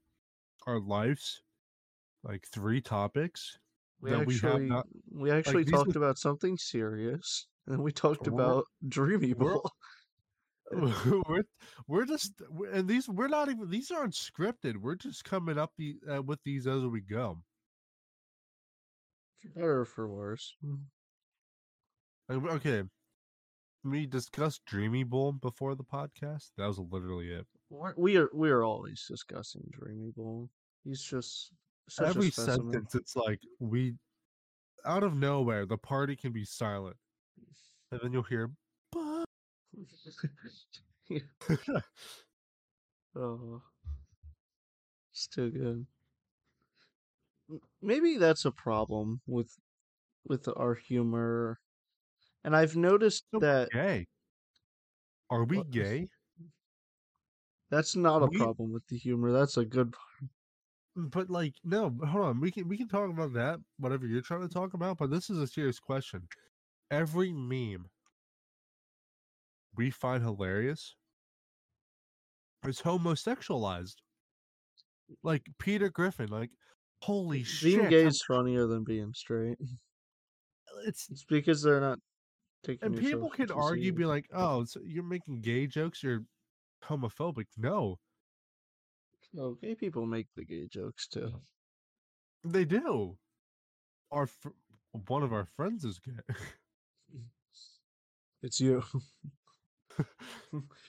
our lives, like 3 topics. We actually talked about something serious, and then we talked about Dreamybull. These aren't scripted. We're just coming up with these as we go. For better or for worse. Okay, we discussed Dreamybull before the podcast. That was literally it. We are always discussing Dreamybull. He's just such every a sentence. It's like we, out of nowhere, the party can be silent, and then you'll hear. Oh, it's too good. Maybe that's a problem with our humor. And I've noticed that... Gay. Are we gay? That's not a problem with the humor. That's a good part. But like, no, hold on. We can talk about that, whatever you're trying to talk about, but this is a serious question. Every meme we find hilarious is homosexualized. Like Peter Griffin, like, holy shit. Being gay is funnier than being straight. It's because they're not... And people can argue, be like, "Oh, so you're making gay jokes. You're homophobic." No, gay people make the gay jokes too. They do. One of our friends is gay. It's you.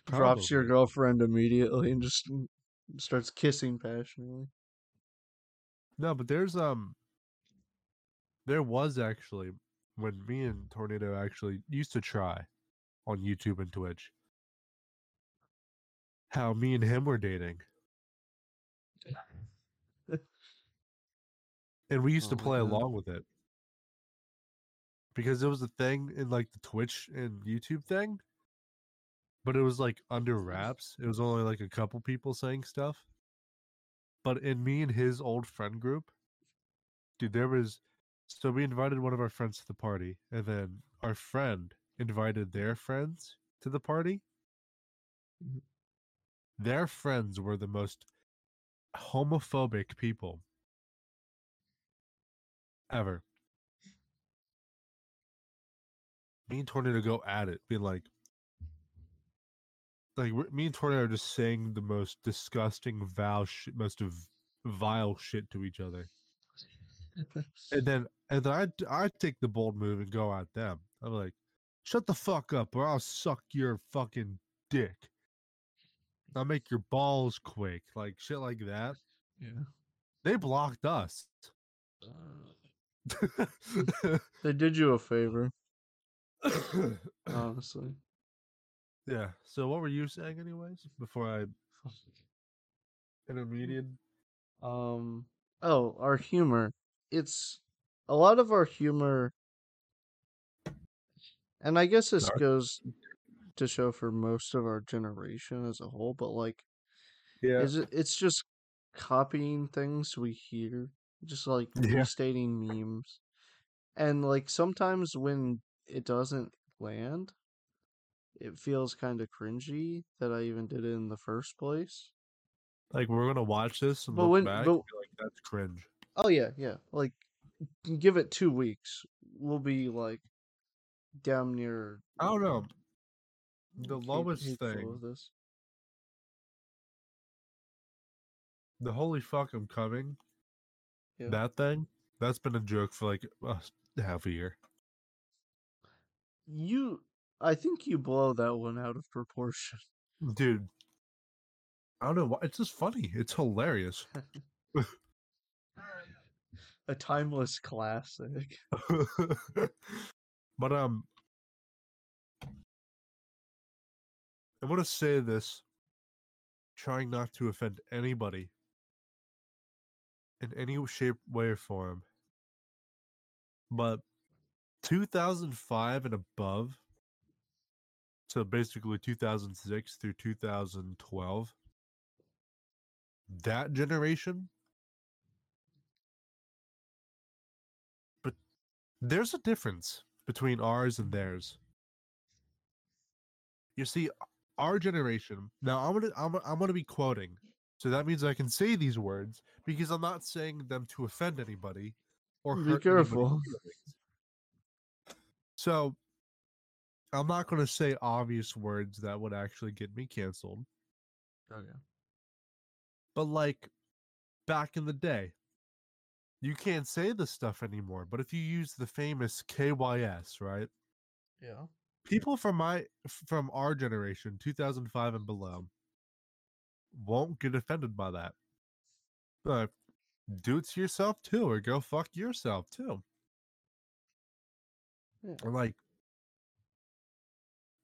Drops your girlfriend immediately and just starts kissing passionately. No, but there was actually. When me and Tornado actually used to try on YouTube and Twitch, how me and him were dating. And we used to play along with it. Because it was a thing in like the Twitch and YouTube thing, but it was like under wraps. It was only like a couple people saying stuff. But in me and his old friend group, dude, there was... So we invited one of our friends to the party, and then our friend invited their friends to the party. Their friends were the most homophobic people ever. Me and Tornado go at it, being like, like me and Tornado are just saying the most disgusting, vile shit to each other. And then I take the bold move and go at them. I'm like, shut the fuck up or I'll suck your fucking dick. I'll make your balls quake. Like shit like that. Yeah. They blocked us. They did you a favor. Honestly. Yeah. So what were you saying anyways? Before I intermediate. Oh, our humor. It's a lot of our humor, and I guess this goes to show for most of our generation as a whole, but like, yeah, it's just copying things we hear, just like restating memes. And like sometimes when it doesn't land, it feels kind of cringy that I even did it in the first place. Like, we're going to watch this and look back and be like, that's cringe. Oh, yeah, yeah. Like, give it 2 weeks. We'll be, like, damn near... I don't know. The lowest thing... The holy fuck, I'm coming. Yeah. That thing, that's been a joke for, like, half a year. I think you blow that one out of proportion. Dude. I don't know why. It's just funny. It's hilarious. A timeless classic. But I want to say this, trying not to offend anybody in any shape, way, or form. But 2005 and above, so basically 2006 through 2012, that generation, but there's a difference between ours and theirs. You see, our generation. Now, I'm gonna be quoting, so that means I can say these words because I'm not saying them to offend anybody or hurt. Be careful. So, I'm not gonna say obvious words that would actually get me canceled. Okay. But, like, back in the day, you can't say this stuff anymore. But if you use the famous KYS, right? Yeah. People from our generation, 2005 and below, won't get offended by that. But do it to yourself, too, or go fuck yourself, too. Yeah. Or, like,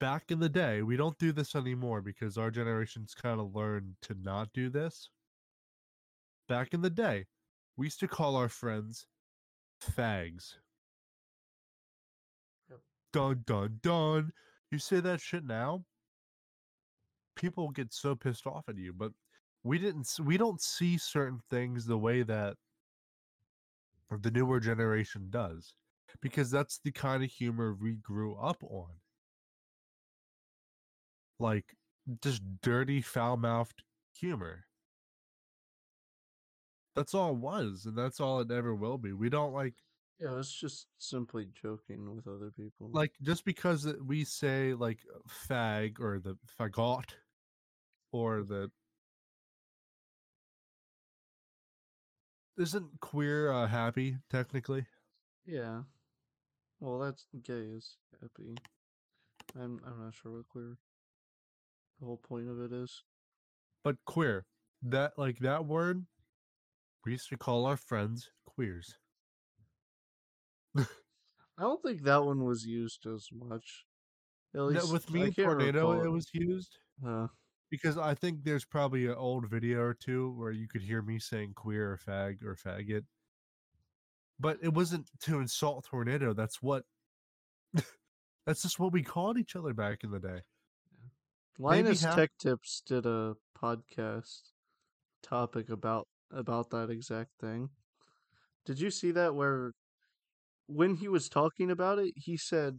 back in the day, we don't do this anymore because our generation's kind of learned to not do this. Back in the day, we used to call our friends fags. Yep. Dun, dun, dun. You say that shit now, people get so pissed off at you, but we don't see certain things the way that the newer generation does, because that's the kind of humor we grew up on. Like, just dirty, foul-mouthed humor. That's all it was, and that's all it ever will be. We don't, like... Yeah, it's just simply joking with other people. Like, just because we say, like, fag, or the fagot, or the... Isn't queer happy, technically? Yeah. Well, that's... gay is happy. I'm not sure what queer... The whole point of it is. But queer. That word, we used to call our friends queers. I don't think that one was used as much. At least, no, with me and Tornado, it was used. Because I think there's probably an old video or two where you could hear me saying queer or fag or faggot. But it wasn't to insult Tornado. That's just what we called each other back in the day. Linus Tech Tips did a podcast topic about that exact thing. Did you see that, where when he was talking about it, he said,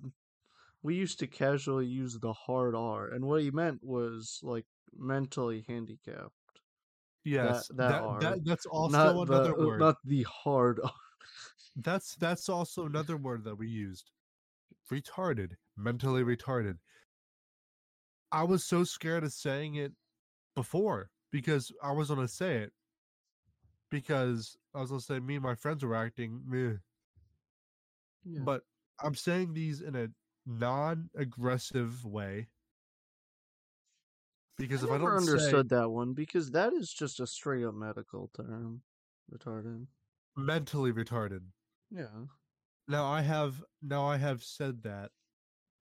we used to casually use the hard R, and what he meant was, like, mentally handicapped. Yes, that R. That's also not another word. Not the hard R. That's also another word that we used. Retarded. Mentally retarded. I was so scared of saying it before because I was going to say it. Because I was going to say me and my friends were acting. Meh. Yeah. But I'm saying these in a non-aggressive way. Because if I don't understood that one, because that is just a straight up medical term. Retarded. Mentally retarded. Yeah. Now I have said that,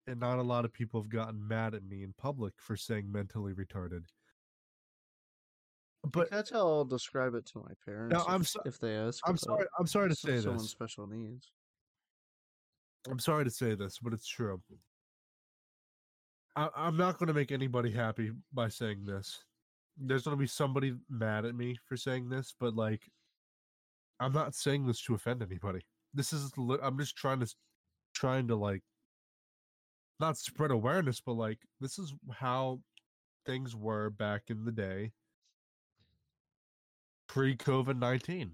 and not a lot of people have gotten mad at me in public for saying mentally retarded. But that's how I'll describe it to my parents. Now, if they ask. I'm sorry to say this. Someone special needs. I'm sorry to say this, but it's true. I'm not going to make anybody happy by saying this. There's going to be somebody mad at me for saying this, but like, I'm not saying this to offend anybody. This is, I'm just trying to like, not spread awareness, but like, this is how things were back in the day, pre-COVID-19.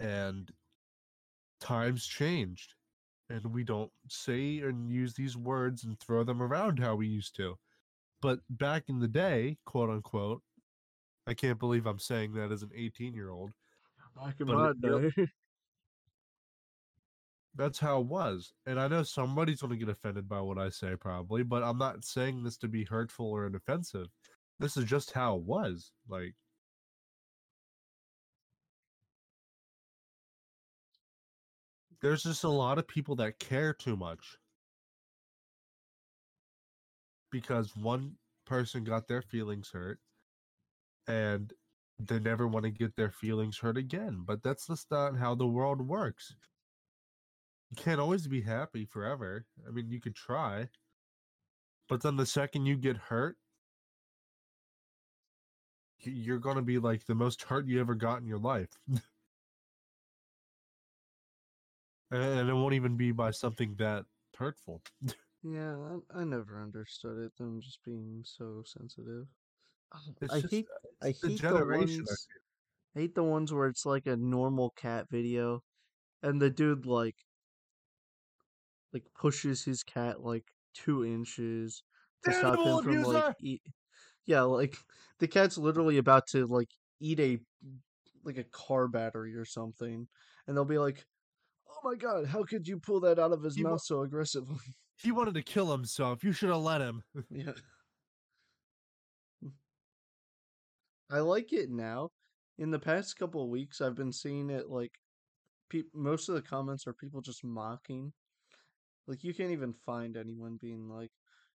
And times changed. And we don't say and use these words and throw them around how we used to. But back in the day, quote unquote, I can't believe I'm saying that as an 18-year-old. Back in my day. That's how it was. And I know somebody's going to get offended by what I say probably, but I'm not saying this to be hurtful or offensive. This is just how it was. Like, there's just a lot of people that care too much because one person got their feelings hurt and they never want to get their feelings hurt again. But that's just not how the world works. You can't always be happy forever. I mean, you could try, but then the second you get hurt, you're going to be like the most hurt you ever got in your life. And it won't even be by something that hurtful. Yeah, I never understood it. Them just being so sensitive. I hate the ones where it's like a normal cat video, and the dude like pushes his cat like 2 inches to stop him from like eat. Yeah, like the cat's literally about to like eat a car battery or something, and they'll be like, "Oh my God! How could you pull that out of his mouth so aggressively?" He wanted to kill himself. You should have let him. Yeah. I like it now. In the past couple of weeks, I've been seeing it like most of the comments are people just mocking. Like you can't even find anyone being like,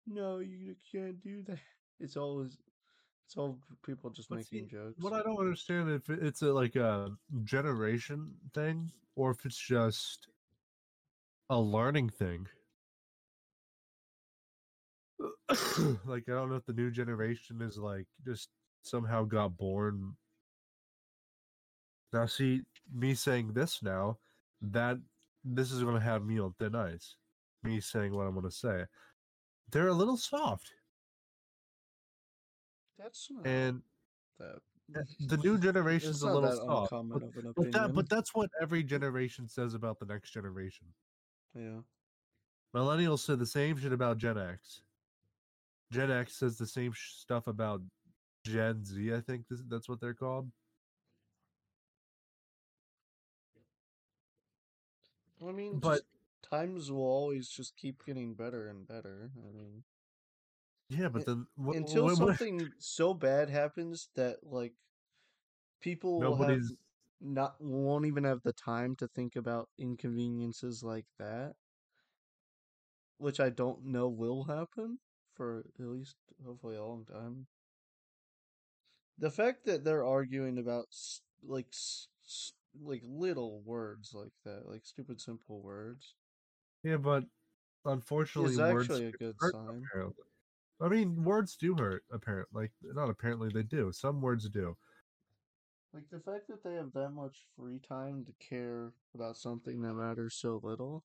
"No, you can't do that." It's all people just making jokes. What I don't understand if it's a generation thing or if it's just a learning thing. Like, I don't know if the new generation is like just somehow got born. Now, see, me saying this now, that this is going to have me on thin ice. Me saying what I'm going to say. They're a little soft. That's not and that. The new generation is a little soft, but that's what every generation says about the next generation. Yeah, millennials say the same shit about Gen X. Gen X says the same stuff about Gen Z. I think that's what they're called. I mean, but times will always just keep getting better and better. I mean. Yeah, but then until something so bad happens that like people won't even have the time to think about inconveniences like that, which I don't know will happen for at least hopefully a long time. The fact that they're arguing about like little words like that, like stupid simple words. Yeah, but unfortunately, it's actually a good sign. Apparently. I mean, words do hurt, apparently. Like, not apparently, they do. Some words do. Like, the fact that they have that much free time to care about something that matters so little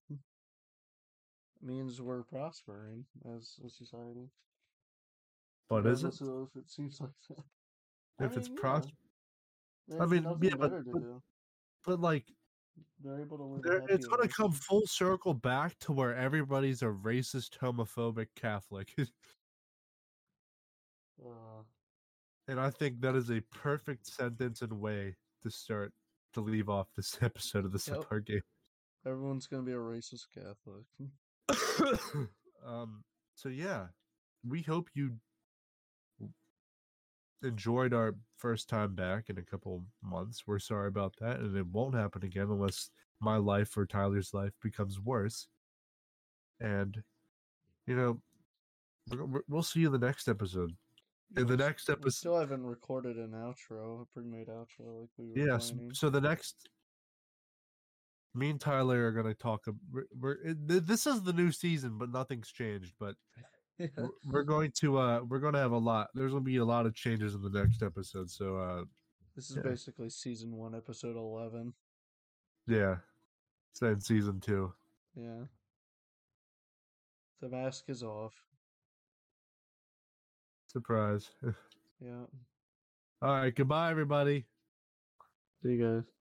means we're prospering as a society. But is it? If it seems like that. If it's prospering. I mean, yeah, but like, They're able to live there, it's going to come full circle back to where everybody's a racist, homophobic Catholic. And I think that is a perfect sentence and way to start to leave off this episode of the Subpar Game. Everyone's going to be a racist Catholic. So yeah, we hope you enjoyed our first time back in a couple months. We're sorry about that, and it won't happen again unless my life or Tyler's life becomes worse. And you know, we'll see you in the next episode. In the next episode, we still haven't recorded an outro, a pre-made outro, like we were. Yes. Yeah, so the next, me and Tyler are gonna talk. This is the new season, but nothing's changed. But we're going to have a lot. There's going to be a lot of changes in the next episode. So this is basically season 1, episode 11. Yeah, it's in season 2. Yeah, the mask is off. Surprise. Yeah. All right. Goodbye, everybody. See you guys.